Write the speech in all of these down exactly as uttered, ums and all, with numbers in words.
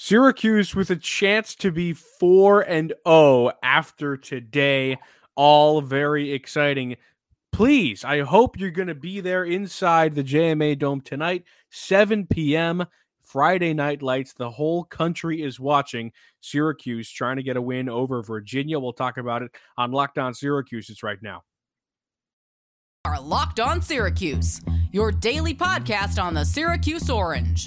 Syracuse with a chance to be four and oh after today. All very exciting. Please, I hope you're going to be there inside the J M A Dome tonight, seven p.m., Friday Night Lights. The whole country is watching Syracuse trying to get a win over Virginia. We'll talk about it on Locked On Syracuse. It's right now. Our Locked On Syracuse, your daily podcast on the Syracuse Orange,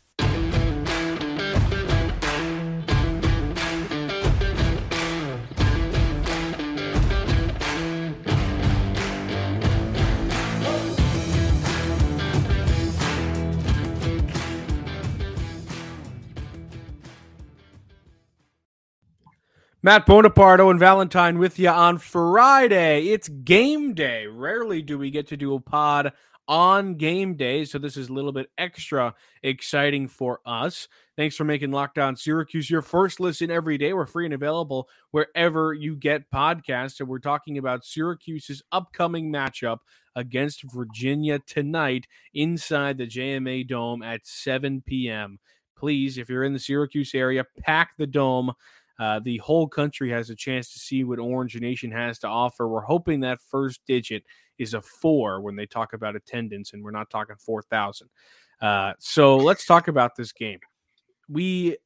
Matt Bonaparte, Owen Valentine with you on Friday. It's game day. Rarely do we get to do a pod on game day, so this is a little bit extra exciting for us. Thanks for making Locked On Syracuse your first listen every day. We're free and available wherever you get podcasts, and we're talking about Syracuse's upcoming matchup against Virginia tonight inside the J M A Dome at seven p.m. Please, if you're in the Syracuse area, pack the Dome. Uh, the whole country has a chance to see what Orange Nation has to offer. We're hoping that first digit is a four when they talk about attendance, and we're not talking four thousand. Uh, so let's talk about this game. We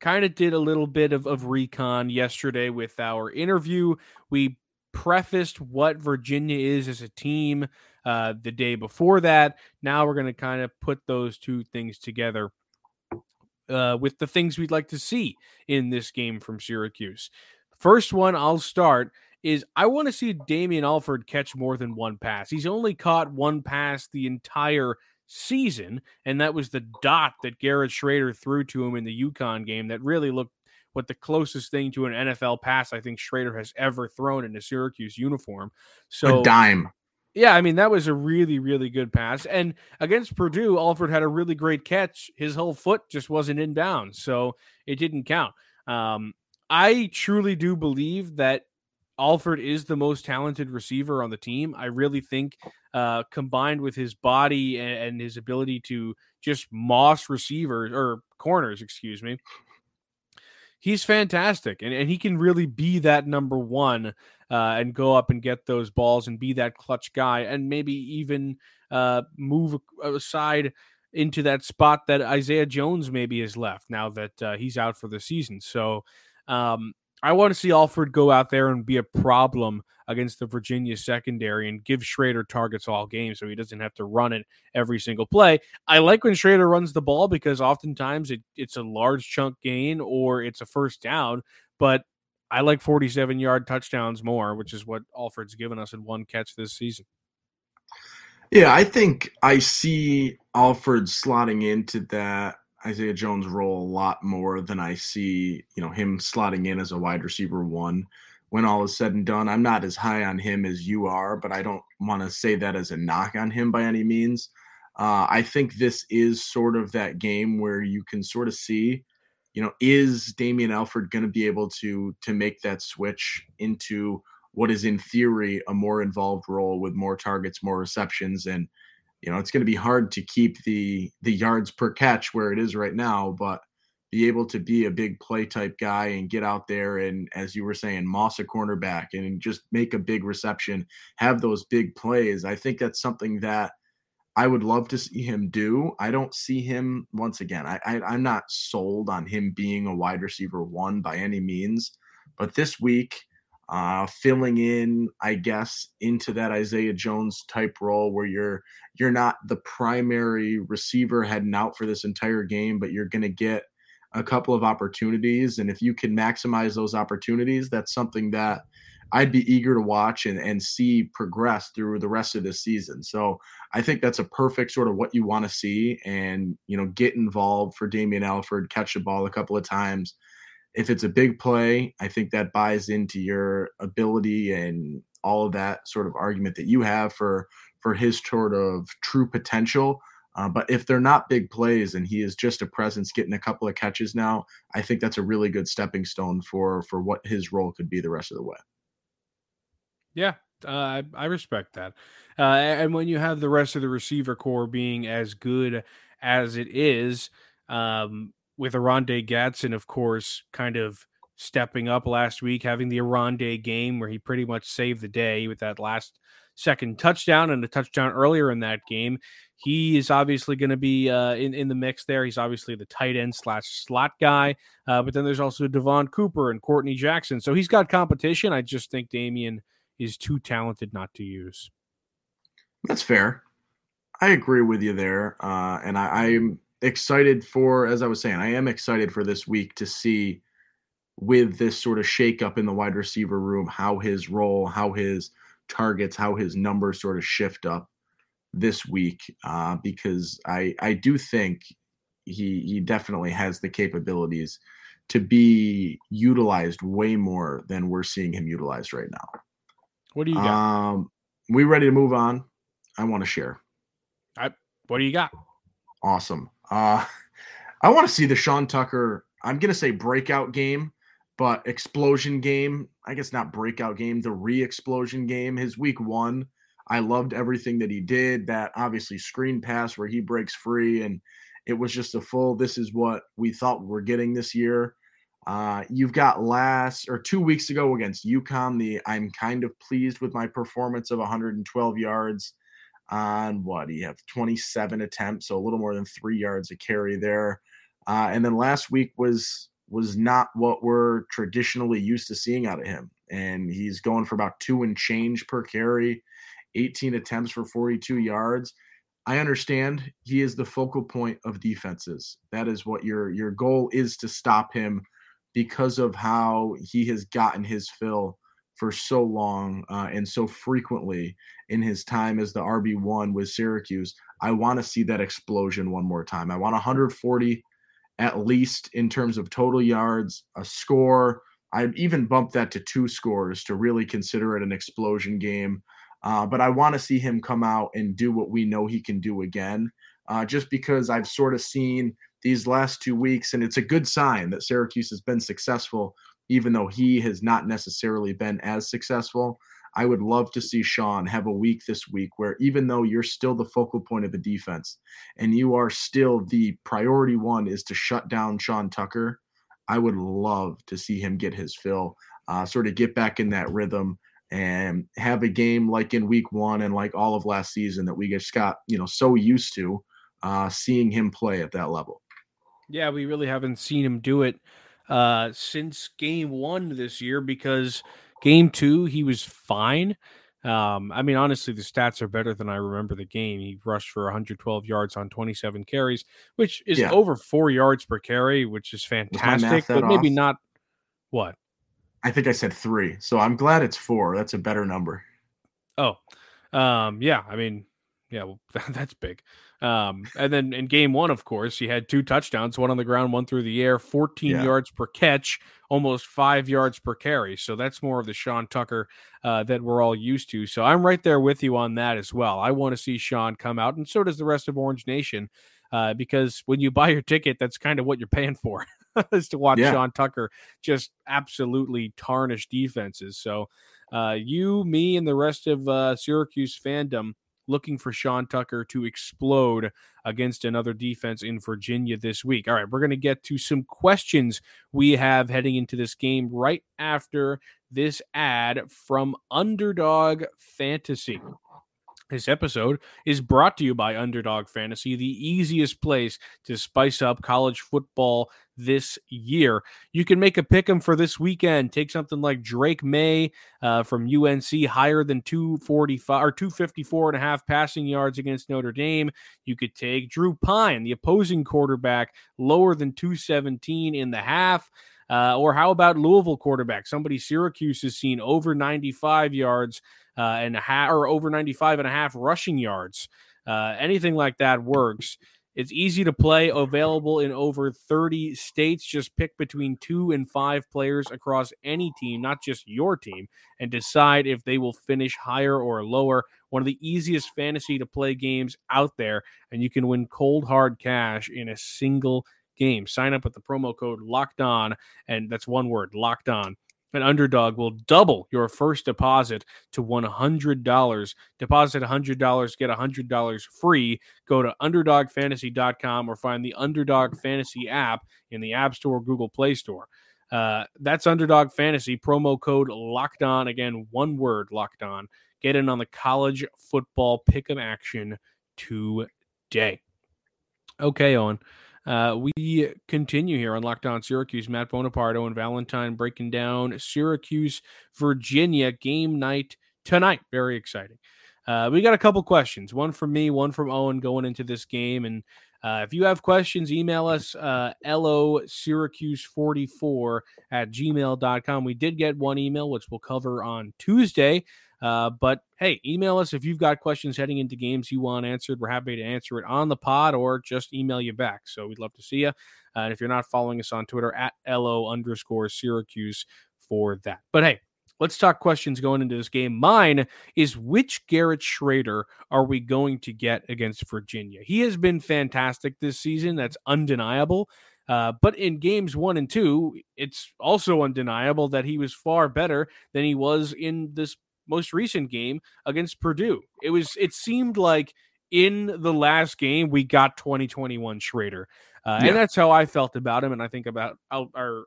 kind of did a little bit of, of recon yesterday with our interview. We prefaced what Virginia is as a team uh, the day before that. Now we're going to kind of put those two things together. Uh, with the things we'd like to see in this game from Syracuse. First one I'll start is I want to see Damian Alford catch more than one pass. He's only caught one pass the entire season, and that was the dot that Garrett Schrader threw to him in the UConn game that really looked what the closest thing to an N F L pass I think Schrader has ever thrown in a Syracuse uniform. So a dime. Yeah, I mean, that was a really, really good pass. And against Purdue, Alford had a really great catch. His whole foot just wasn't in bounds, so it didn't count. Um, I truly do believe that Alford is the most talented receiver on the team. I really think uh, combined with his body and, and his ability to just moss receivers or corners, excuse me, he's fantastic, and, and he can really be that number one uh, and go up and get those balls and be that clutch guy and maybe even uh, move aside into that spot that Isaiah Jones maybe is left now that uh, he's out for the season. So um, I want to see Alford go out there and be a problem against the Virginia secondary and give Schrader targets all game so he doesn't have to run it every single play. I like when Schrader runs the ball because oftentimes it, it's a large chunk gain or it's a first down, but I like forty-seven-yard touchdowns more, which is what Alford's given us in one catch this season. Yeah, I think I see Alford slotting into that Isaiah Jones role a lot more than I see, you know, him slotting in as a wide receiver one. When all is said and done, I'm not as high on him as you are, but I don't want to say that as a knock on him by any means. Uh, I think this is sort of that game where you can sort of see, you know, is Damian Alford going to be able to to make that switch into what is in theory a more involved role with more targets, more receptions, and you know, it's going to be hard to keep the the yards per catch where it is right now, but be able to be a big play type guy and get out there and, as you were saying, moss a cornerback and just make a big reception, have those big plays. I think that's something that I would love to see him do. I don't see him, once again, I, I, I'm not sold on him being a wide receiver one by any means, but this week uh, filling in, I guess, into that Isaiah Jones type role where you're, you're not the primary receiver heading out for this entire game, but you're going to get a couple of opportunities. And if you can maximize those opportunities, that's something that I'd be eager to watch and, and see progress through the rest of the season. So I think that's a perfect sort of what you want to see and, you know, get involved for Damian Alford, catch the ball a couple of times. If it's a big play, I think that buys into your ability and all of that sort of argument that you have for, for his sort of true potential. Uh, but if they're not big plays and he is just a presence getting a couple of catches now, I think that's a really good stepping stone for for what his role could be the rest of the way. Yeah, Uh, I, I respect that. Uh, and when you have the rest of the receiver core being as good as it is, um, with Arondé Gadsden, of course, kind of stepping up last week, having the Arondé game where he pretty much saved the day with that last second touchdown and a touchdown earlier in that game. He is obviously going to be uh, in, in the mix there. He's obviously the tight end slash slot guy. Uh, but then there's also Devon Cooper and Courtney Jackson. So he's got competition. I just think Damian is too talented not to use. That's fair. I agree with you there. Uh, and I, I'm excited for, as I was saying, I am excited for this week to see with this sort of shakeup in the wide receiver room, how his role, how his targets, how his numbers sort of shift up this week, uh, because I I do think he he definitely has the capabilities to be utilized way more than we're seeing him utilized right now. What do you got? Um, we ready to move on? I want to share. I, what do you got? Awesome. Uh, I want to see the Sean Tucker, I'm going to say breakout game, but explosion game. I guess not breakout game, the re-explosion game. His week one, I loved everything that he did. That obviously screen pass where he breaks free, and it was just a full, this is what we thought we were getting this year. Uh, you've got last or two weeks ago against UConn, the I'm kind of pleased with my performance of one hundred twelve yards on what? You have twenty-seven attempts, so a little more than three yards a carry there. Uh, and then last week was was not what we're traditionally used to seeing out of him. And he's going for about two and change per carry. eighteen attempts for forty-two yards. I understand he is the focal point of defenses. That is what your your goal is, to stop him because of how he has gotten his fill for so long uh, and so frequently in his time as the R B one with Syracuse. I want to see that explosion one more time. I want one hundred forty at least in terms of total yards, a score. I'd even bump that to two scores to really consider it an explosion game. Uh, but I want to see him come out and do what we know he can do again, uh, just because I've sort of seen these last two weeks, and it's a good sign that Syracuse has been successful, even though he has not necessarily been as successful. I would love to see Sean have a week this week where even though you're still the focal point of the defense and you are still the priority one is to shut down Sean Tucker, I would love to see him get his fill, uh, sort of get back in that rhythm, and have a game like in week one and like all of last season that we just got, you know, so used to uh, seeing him play at that level. Yeah, we really haven't seen him do it uh, since game one this year, because game two, he was fine. Um, I mean, honestly, the stats are better than I remember the game. He rushed for one hundred twelve yards on twenty-seven carries, which is yeah. over four yards per carry, which is fantastic, but off? maybe not what? I think I said three, so I'm glad it's four. That's a better number. Oh, um, yeah. I mean, yeah, well, that's big. Um, and then in game one, of course, he had two touchdowns, one on the ground, one through the air, fourteen yeah. yards per catch, almost five yards per carry. So that's more of the Sean Tucker uh, that we're all used to. So I'm right there with you on that as well. I want to see Sean come out, and so does the rest of Orange Nation, uh, because when you buy your ticket, that's kind of what you're paying for. is to watch yeah. Sean Tucker just absolutely tarnish defenses. So uh, you, me, and the rest of uh, Syracuse fandom looking for Sean Tucker to explode against another defense in Virginia this week. All right, we're going to get to some questions we have heading into this game right after this ad from Underdog Fantasy. This episode is brought to you by Underdog Fantasy, the easiest place to spice up college football this year. You can make a pick'em for this weekend. Take something like Drake May uh, from U N C, higher than two forty-five or two fifty-four and a half passing yards against Notre Dame. You could take Drew Pyne, the opposing quarterback, lower than two seventeen in the half. Uh, or how about Louisville quarterback? Somebody Syracuse has seen over ninety-five yards uh, and a half, or over ninety-five and a half rushing yards. Uh, anything like that works. It's easy to play, available in over thirty states. Just pick between two and five players across any team, not just your team, and decide if they will finish higher or lower. One of the easiest fantasy to play games out there, and you can win cold hard cash in a single game. Sign up with the promo code LOCKEDON, and that's one word, LOCKEDON, and Underdog will double your first deposit to one hundred dollars. Deposit one hundred dollars, get one hundred dollars free. Go to underdog fantasy dot com or find the Underdog Fantasy app in the App Store or Google Play Store. Uh, that's Underdog Fantasy, promo code Locked On. Again, one word, Locked On. Get in on the college football pick'em action today. Okay, Owen. Uh, we continue here on Locked On Syracuse. Matt Bonaparte, Owen Valentine breaking down Syracuse, Virginia game night tonight. Very exciting. Uh, we got a couple questions, one from me, one from Owen going into this game. And uh, if you have questions, email us uh, L O syracuse forty-four at gmail dot com. We did get one email, which we'll cover on Tuesday. Uh, but hey, email us if you've got questions heading into games you want answered. We're happy to answer it on the pod or just email you back. So we'd love to see you. Uh, and if you're not following us on Twitter, at L O underscore Syracuse for that. But hey, let's talk questions going into this game. Mine is, which Garrett Schrader are we going to get against Virginia? He has been fantastic this season. That's undeniable. Uh, but in games one and two, it's also undeniable that he was far better than he was in this most recent game against Purdue. It was, it seemed like in the last game, we got twenty twenty-one Schrader. Uh, yeah. And that's how I felt about him. And I think about our, our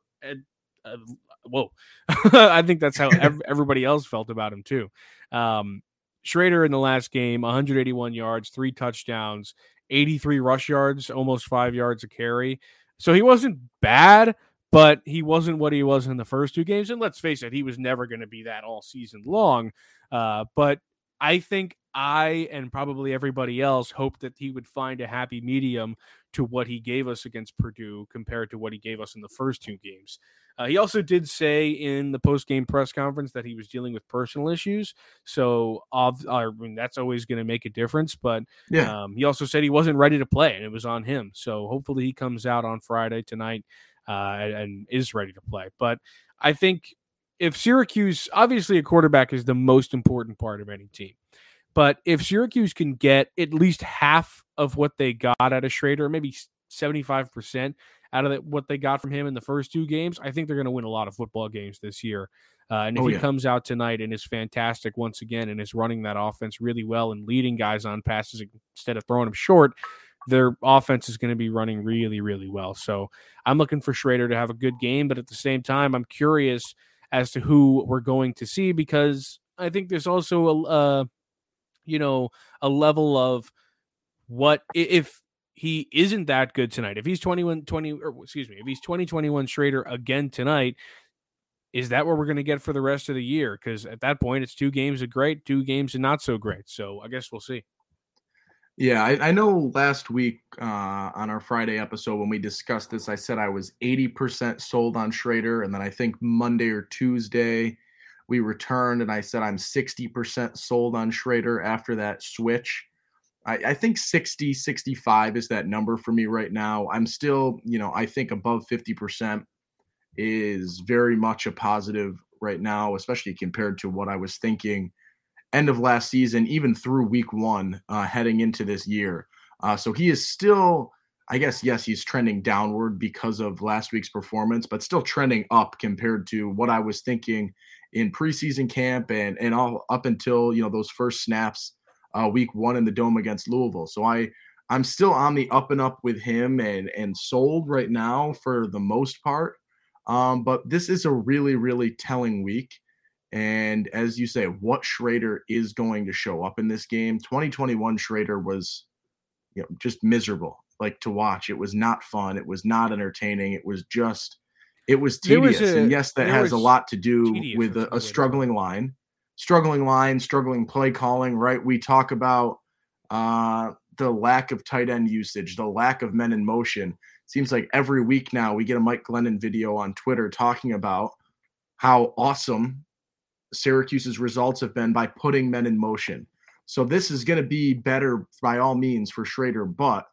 uh, whoa, I think that's how ev- everybody else felt about him too. Um, Schrader in the last game, one hundred eighty-one yards, three touchdowns, eighty-three rush yards, almost five yards a carry. So he wasn't bad, but he wasn't what he was in the first two games. And let's face it, he was never going to be that all season long. Uh, but I think I and probably everybody else hoped that he would find a happy medium to what he gave us against Purdue compared to what he gave us in the first two games. Uh, he also did say in the post-game press conference that he was dealing with personal issues. So uh, I mean, that's always going to make a difference. But yeah. um, he also said he wasn't ready to play, and it was on him. So hopefully he comes out on Friday tonight Uh, and is ready to play. But I think if Syracuse, obviously a quarterback is the most important part of any team, but if Syracuse can get at least half of what they got out of Schrader, maybe seventy-five percent out of the, what they got from him in the first two games, I think they're going to win a lot of football games this year. Uh, and if oh, yeah. he comes out tonight and is fantastic once again and is running that offense really well and leading guys on passes instead of throwing them short, their offense is going to be running really, really well. So I'm looking for Schrader to have a good game, but at the same time, I'm curious as to who we're going to see, because I think there's also a, uh, you know, a level of what if he isn't that good tonight, if he's twenty-one, twenty, or excuse me, if he's twenty twenty-one Schrader again tonight, is that what we're going to get for the rest of the year? Cause at that point it's two games of great, two games of not so great. So I guess we'll see. Yeah, I, I know last week uh, on our Friday episode when we discussed this, I said I was eighty percent sold on Schrader, and then I think Monday or Tuesday we returned, and I said I'm sixty percent sold on Schrader after that switch. I, I think sixty, sixty-five is that number for me right now. I'm still, you know, I think above fifty percent is very much a positive right now, especially compared to what I was thinking end of last season, even through week one, uh, heading into this year. Uh, so he is still, I guess, yes, he's trending downward because of last week's performance, but still trending up compared to what I was thinking in preseason camp and, and all up until, you know, those first snaps, uh, week one in the Dome against Louisville. So I, I'm still on the up and up with him and, and sold right now for the most part. Um, but this is a really, really telling week. And as you say, what Schrader is going to show up in this game. twenty twenty-one Schrader was, you know, just miserable, like, to watch. It was not fun. It was not entertaining. It was just, it was tedious. Was a, and yes, that has a lot to do with a, a struggling line, struggling line, struggling play calling, right? We talk about uh, the lack of tight end usage, the lack of men in motion. Seems like every week now we get a Mike Glennon video on Twitter talking about how awesome Syracuse's results have been by putting men in motion. So this is going to be better by all means for Schrader, but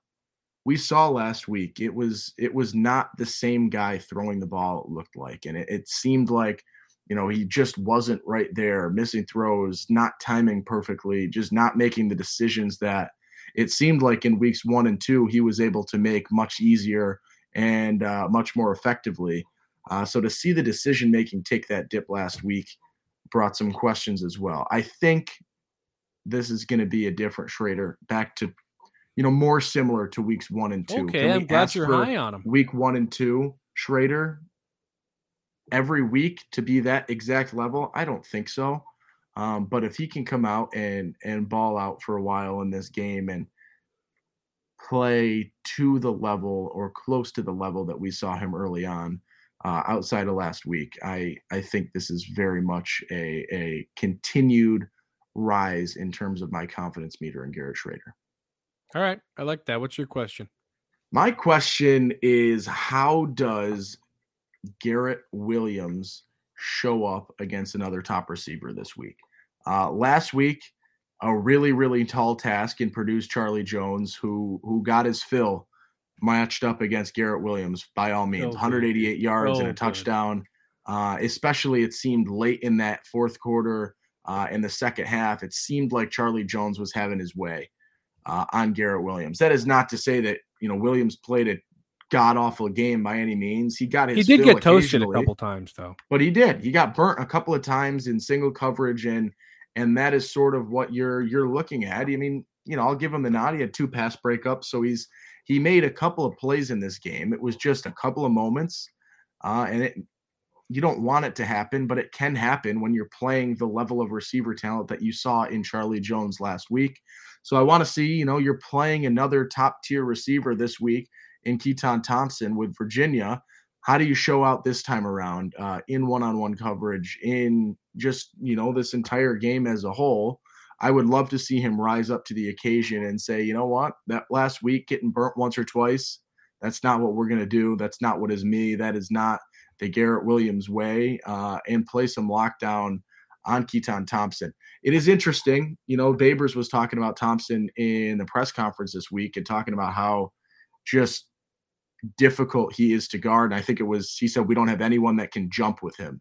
we saw last week it was it was not the same guy throwing the ball, it looked like, and it, it seemed like, you know, he just wasn't right there, missing throws, not timing perfectly, just not making the decisions that it seemed like in weeks one and two he was able to make much easier and uh, much more effectively. Uh, so to see the decision-making take that dip last week brought some questions as well. I think this is going to be a different Schrader, back to, you know, more similar to weeks one and two. Okay, I'm glad you're high on him. Week one and two, Schrader, every week to be that exact level? I don't think so. Um, but if he can come out and and ball out for a while in this game and play to the level or close to the level that we saw him early on, uh, outside of last week, I, I think this is very much a, a continued rise in terms of my confidence meter in Garrett Schrader. All right. I like that. What's your question? My question is, how does Garrett Williams show up against another top receiver this week? Uh, last week, a really, really tall task in Purdue's Charlie Jones, who who got his fill, matched up against Garrett Williams by all means. one hundred eighty-eight yards and a touchdown. Uh, especially, it seemed late in that fourth quarter, uh, in the second half, it seemed like Charlie Jones was having his way uh, on Garrett Williams. That is not to say that, you know, Williams played a god-awful game by any means. He got his he did get toasted a couple times, though. But he did. He got burnt a couple of times in single coverage, and and that is sort of what you're you're looking at. I mean, you know, I'll give him the nod. He had two pass breakups, so he's he made a couple of plays in this game. It was just a couple of moments, uh, and it, you don't want it to happen, but it can happen when you're playing the level of receiver talent that you saw in Charlie Jones last week. So I want to see, you know, you're playing another top-tier receiver this week in Keaton Thompson with Virginia. How do you show out this time around uh, in one-on-one coverage, in just, you know, this entire game as a whole? I would love to see him rise up to the occasion and say, you know what, that last week getting burnt once or twice, that's not what we're going to do. That's not what is me. That is not the Garrett Williams way, uh, and play some lockdown on Keaton Thompson. It is interesting. You know, Babers was talking about Thompson in the press conference this week and talking about how just difficult he is to guard. And I think it was, he said, we don't have anyone that can jump with him.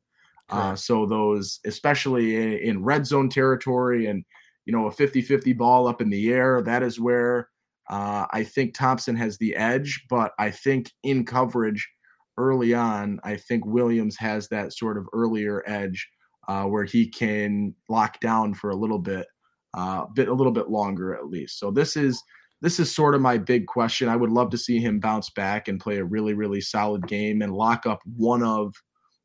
Uh, so those, especially in, in red zone territory and, you know, a fifty-fifty ball up in the air, that is where uh, I think Thompson has the edge. But I think in coverage early on, I think Williams has that sort of earlier edge uh, where he can lock down for a little bit, uh, bit, a little bit longer at least. So this is, This is sort of my big question. I would love to see him bounce back and play a really, really solid game and lock up one of,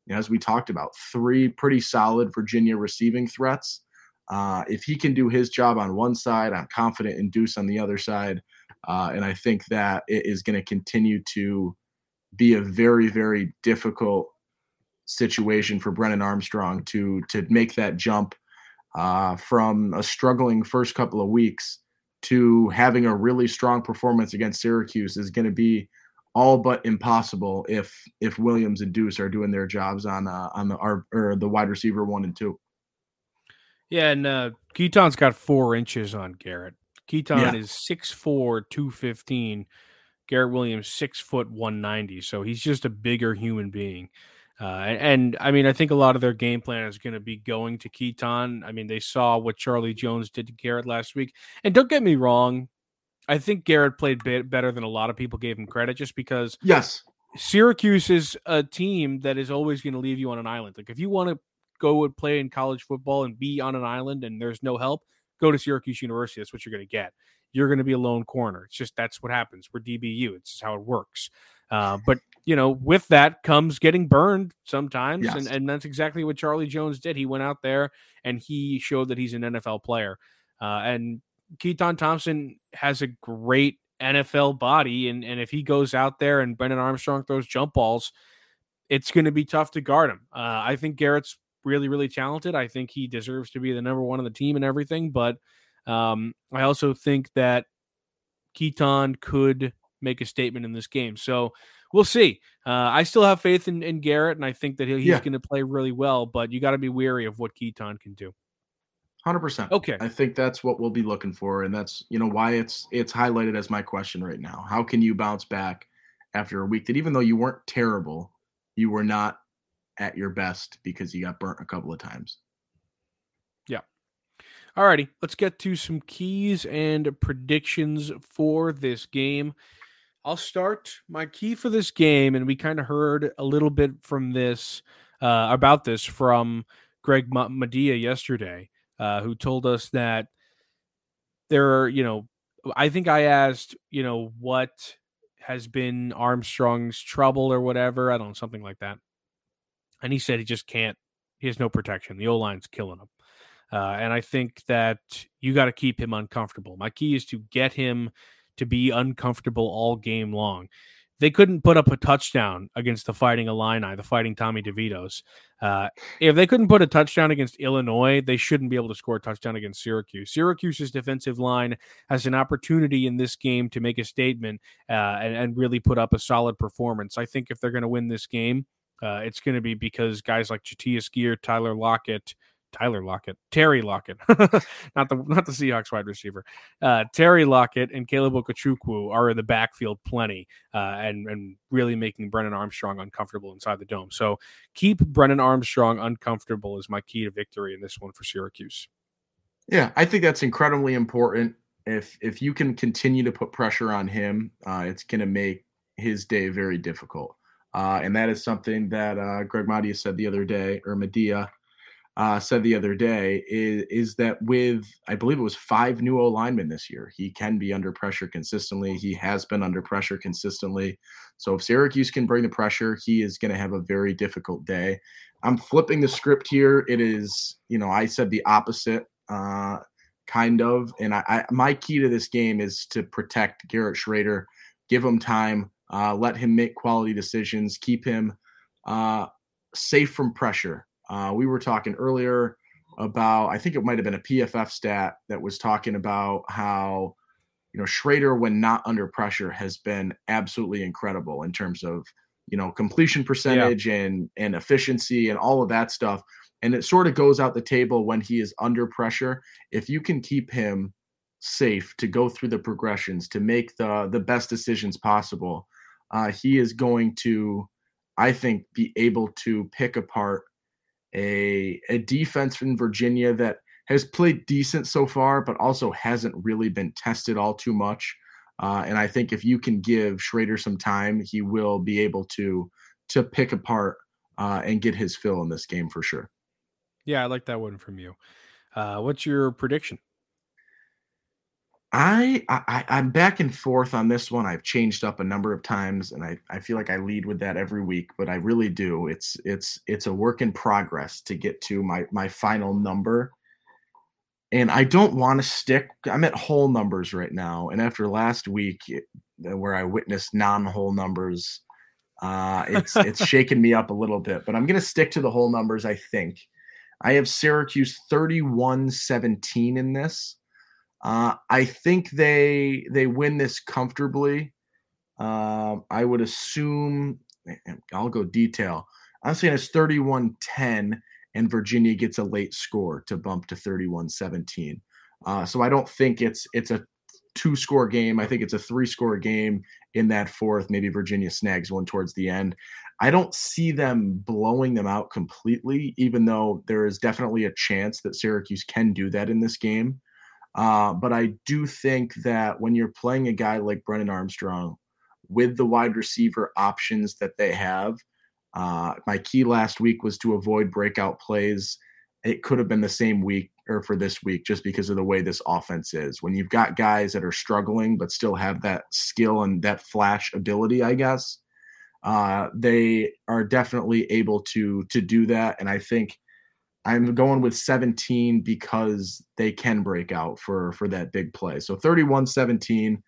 you know, as we talked about, three pretty solid Virginia receiving threats. Uh, if he can do his job on one side, I'm confident in Deuce on the other side. Uh, and I think that it is going to continue to be a very, very difficult situation for Brennan Armstrong to, to make that jump uh, from a struggling first couple of weeks to having a really strong performance against Syracuse. Is going to be all but impossible if if Williams and Deuce are doing their jobs on uh, on the our, or the wide receiver one and two. Yeah, and uh, Keaton's got four inches on Garrett. Keaton yeah. is six foot four, two fifteen. Garrett Williams six foot, one ninety. So he's just a bigger human being. Uh, and, and, I mean, I think a lot of their game plan is going to be going to Keaton. I mean, they saw what Charlie Jones did to Garrett last week. And don't get me wrong, I think Garrett played be- better than a lot of people gave him credit, just because yes, Syracuse is a team that is always going to leave you on an island. Like, if you want to go and play in college football and be on an island and there's no help, go to Syracuse University. That's what you're going to get. You're going to be a lone corner. It's just that's what happens. We're D B U. It's just how it works. Uh, but, you know, with that comes getting burned sometimes. Yes. And, and that's exactly what Charlie Jones did. He went out there and he showed that he's an N F L player. Uh, and Keaton Thompson has a great N F L body. And, and if he goes out there and Brennan Armstrong throws jump balls, it's going to be tough to guard him. Uh, I think Garrett's really, really talented. I think he deserves to be the number one on the team and everything. But um, I also think that Keaton could make a statement in this game. So we'll see. Uh, I still have faith in, in Garrett, and I think that he'll, he's yeah. going to play really well, but you got to be wary of what Keaton can do. one hundred percent. Okay. I think that's what we'll be looking for, and that's, you know, why it's it's highlighted as my question right now. How can you bounce back after a week that, even though you weren't terrible, you were not at your best because you got burnt a couple of times? Yeah. All righty. Let's get to some keys and predictions for this game. I'll start my key for this game, and we kind of heard a little bit from this uh, about this from Greg Madia yesterday, uh, who told us that there are, you know, I think I asked, you know, what has been Armstrong's trouble or whatever. I don't know, something like that. And he said he just can't. He has no protection. The O-line's killing him. Uh, and I think that you got to keep him uncomfortable. My key is to get him to be uncomfortable all game long. They couldn't put up a touchdown against the Fighting Illini, the Fighting Tommy DeVitos. Uh, if they couldn't put a touchdown against Illinois, they shouldn't be able to score a touchdown against Syracuse. Syracuse's defensive line has an opportunity in this game to make a statement uh, and, and really put up a solid performance. I think if they're going to win this game, uh, it's going to be because guys like Chetius Gear, Tyler Lockett, Tyler Lockett, Terry Lockett, not the not the Seahawks wide receiver. Uh, Terry Lockett and Caleb Okachukwu are in the backfield plenty uh, and, and really making Brennan Armstrong uncomfortable inside the dome. So keep Brennan Armstrong uncomfortable is my key to victory in this one for Syracuse. Yeah, I think that's incredibly important. If if you can continue to put pressure on him, uh, it's going to make his day very difficult. Uh, and that is something that uh, Greg Madia said the other day, or Madia, Uh, said the other day is, is that with, I believe it was five new O linemen this year, he can be under pressure consistently. He has been under pressure consistently. So if Syracuse can bring the pressure, he is going to have a very difficult day. I'm flipping the script here. It is, you know, I said the opposite uh, kind of, and I, I my key to this game is to protect Garrett Schrader, give him time, uh, let him make quality decisions, keep him uh, safe from pressure. Uh, we were talking earlier about, I think it might have been a P F F stat that was talking about how, you know, Schrader, when not under pressure, has been absolutely incredible in terms of, you know, completion percentage yeah. and and efficiency and all of that stuff. And it sort of goes out the table when he is under pressure. If you can keep him safe to go through the progressions, to make the the best decisions possible, uh, he is going to, I think, be able to pick apart A, a defense from Virginia that has played decent so far, but also hasn't really been tested all too much. Uh, and I think if you can give Schrader some time, he will be able to to pick apart uh, and get his fill in this game for sure. Yeah, I like that one from you. Uh, what's your prediction? I, I I'm back and forth on this one. I've changed up a number of times, and I, I feel like I lead with that every week, but I really do. It's it's it's a work in progress to get to my my final number, and I don't want to stick. I'm at whole numbers right now, and after last week where I witnessed non-whole numbers, uh, it's it's shaken me up a little bit. But I'm gonna stick to the whole numbers. I think I have Syracuse thirty-one seventeen in this. Uh, I think they they win this comfortably. Uh, I would assume – I'll go detail. I'm saying it's thirty-one ten, and Virginia gets a late score to bump to thirty-one seventeen. Uh, so I don't think it's it's a two-score game. I think it's a three-score game in that fourth. Maybe Virginia snags one towards the end. I don't see them blowing them out completely, even though there is definitely a chance that Syracuse can do that in this game. Uh, but I do think that when you're playing a guy like Brennan Armstrong with the wide receiver options that they have, uh, my key last week was to avoid breakout plays. It could have been the same week or for this week just because of the way this offense is. When you've got guys that are struggling but still have that skill and that flash ability, I guess, uh, they are definitely able to to do that. And I think I'm going with seventeen because they can break out for, for that big play. So thirty-one seventeen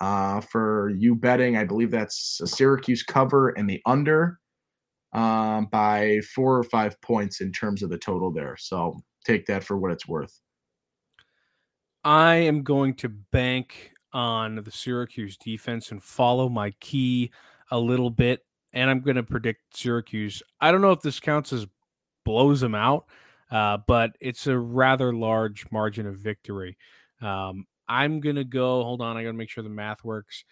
uh, for you betting. I believe that's a Syracuse cover and the under um, by four or five points in terms of the total there. So take that for what it's worth. I am going to bank on the Syracuse defense and follow my key a little bit, and I'm going to predict Syracuse. I don't know if this counts as blows them out, uh, but it's a rather large margin of victory. Um, I'm going to go, hold on, I got to make sure the math works.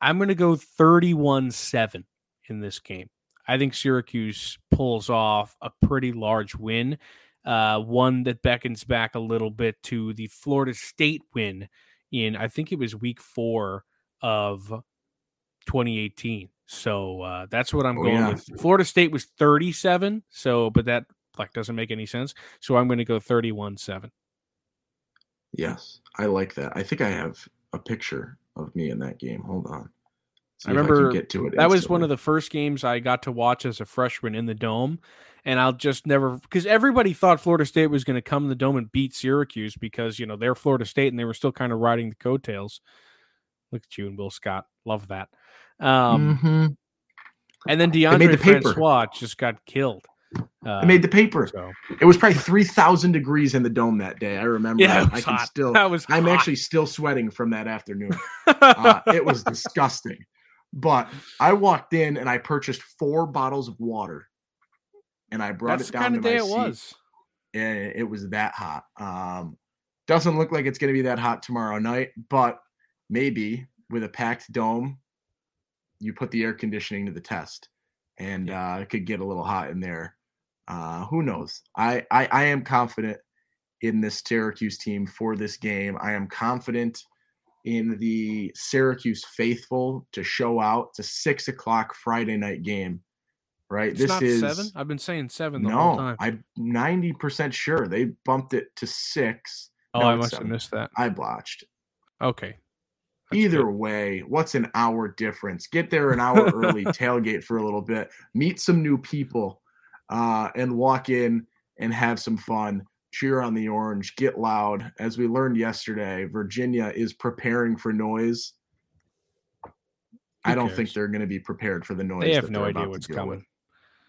I'm going to go thirty-one seven in this game. I think Syracuse pulls off a pretty large win, uh, one that beckons back a little bit to the Florida State win in, I think it was week four of twenty eighteen. So uh, that's what I'm oh, going yeah. with. Florida State was thirty-seven. So, but that like doesn't make any sense. So I'm going to go thirty-one seven. Yes, I like that. I think I have a picture of me in that game. Hold on. I remember I get to it that instantly. Was one of the first games I got to watch as a freshman in the Dome. And I'll just never, because everybody thought Florida State was going to come to the Dome and beat Syracuse because, you know, they're Florida State and they were still kind of riding the coattails. Look at you and Will Scott. Love that. Um, mm-hmm. And then DeAndre the Francois paper. just got killed. Uh, I made the paper. So. It was probably three thousand degrees in the Dome that day. I remember. Yeah, that. I can hot. still. That was I'm hot. actually still sweating from that afternoon. uh, it was disgusting. But I walked in and I purchased four bottles of water, and I brought That's it down the kind to of day my it seat. Was. And it was that hot. Um, doesn't look like it's going to be that hot tomorrow night, but maybe with a packed Dome, you put the air conditioning to the test, and uh, it could get a little hot in there. Uh, who knows? I, I I am confident in this Syracuse team for this game. I am confident in the Syracuse faithful to show out to six o'clock Friday night game, right? It's this not is seven. I've been saying seven the no, whole time. I'm ninety percent sure they bumped it to six. Oh, no, I must seven. have missed that. I blotched. Okay. That's Either good. way, what's an hour difference? Get there an hour early, tailgate for a little bit, meet some new people, uh, and walk in and have some fun. Cheer on the orange, get loud. As we learned yesterday, Virginia is preparing for noise. I don't think they're going to be prepared for the noise. They have no idea what's coming.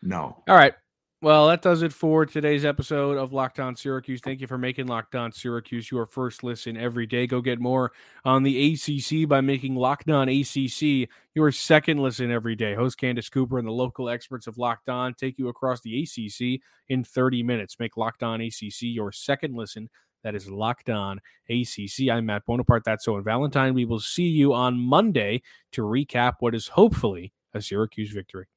No. All right. Well, that does it for today's episode of Locked On Syracuse. Thank you for making Locked On Syracuse your first listen every day. Go get more on the A C C by making Locked On A C C your second listen every day. Host Candace Cooper and the local experts of Locked On take you across the A C C in thirty minutes. Make Locked On A C C your second listen. That is Locked On A C C. I'm Matt Bonaparte. That's Owen Valentine. We will see you on Monday to recap what is hopefully a Syracuse victory.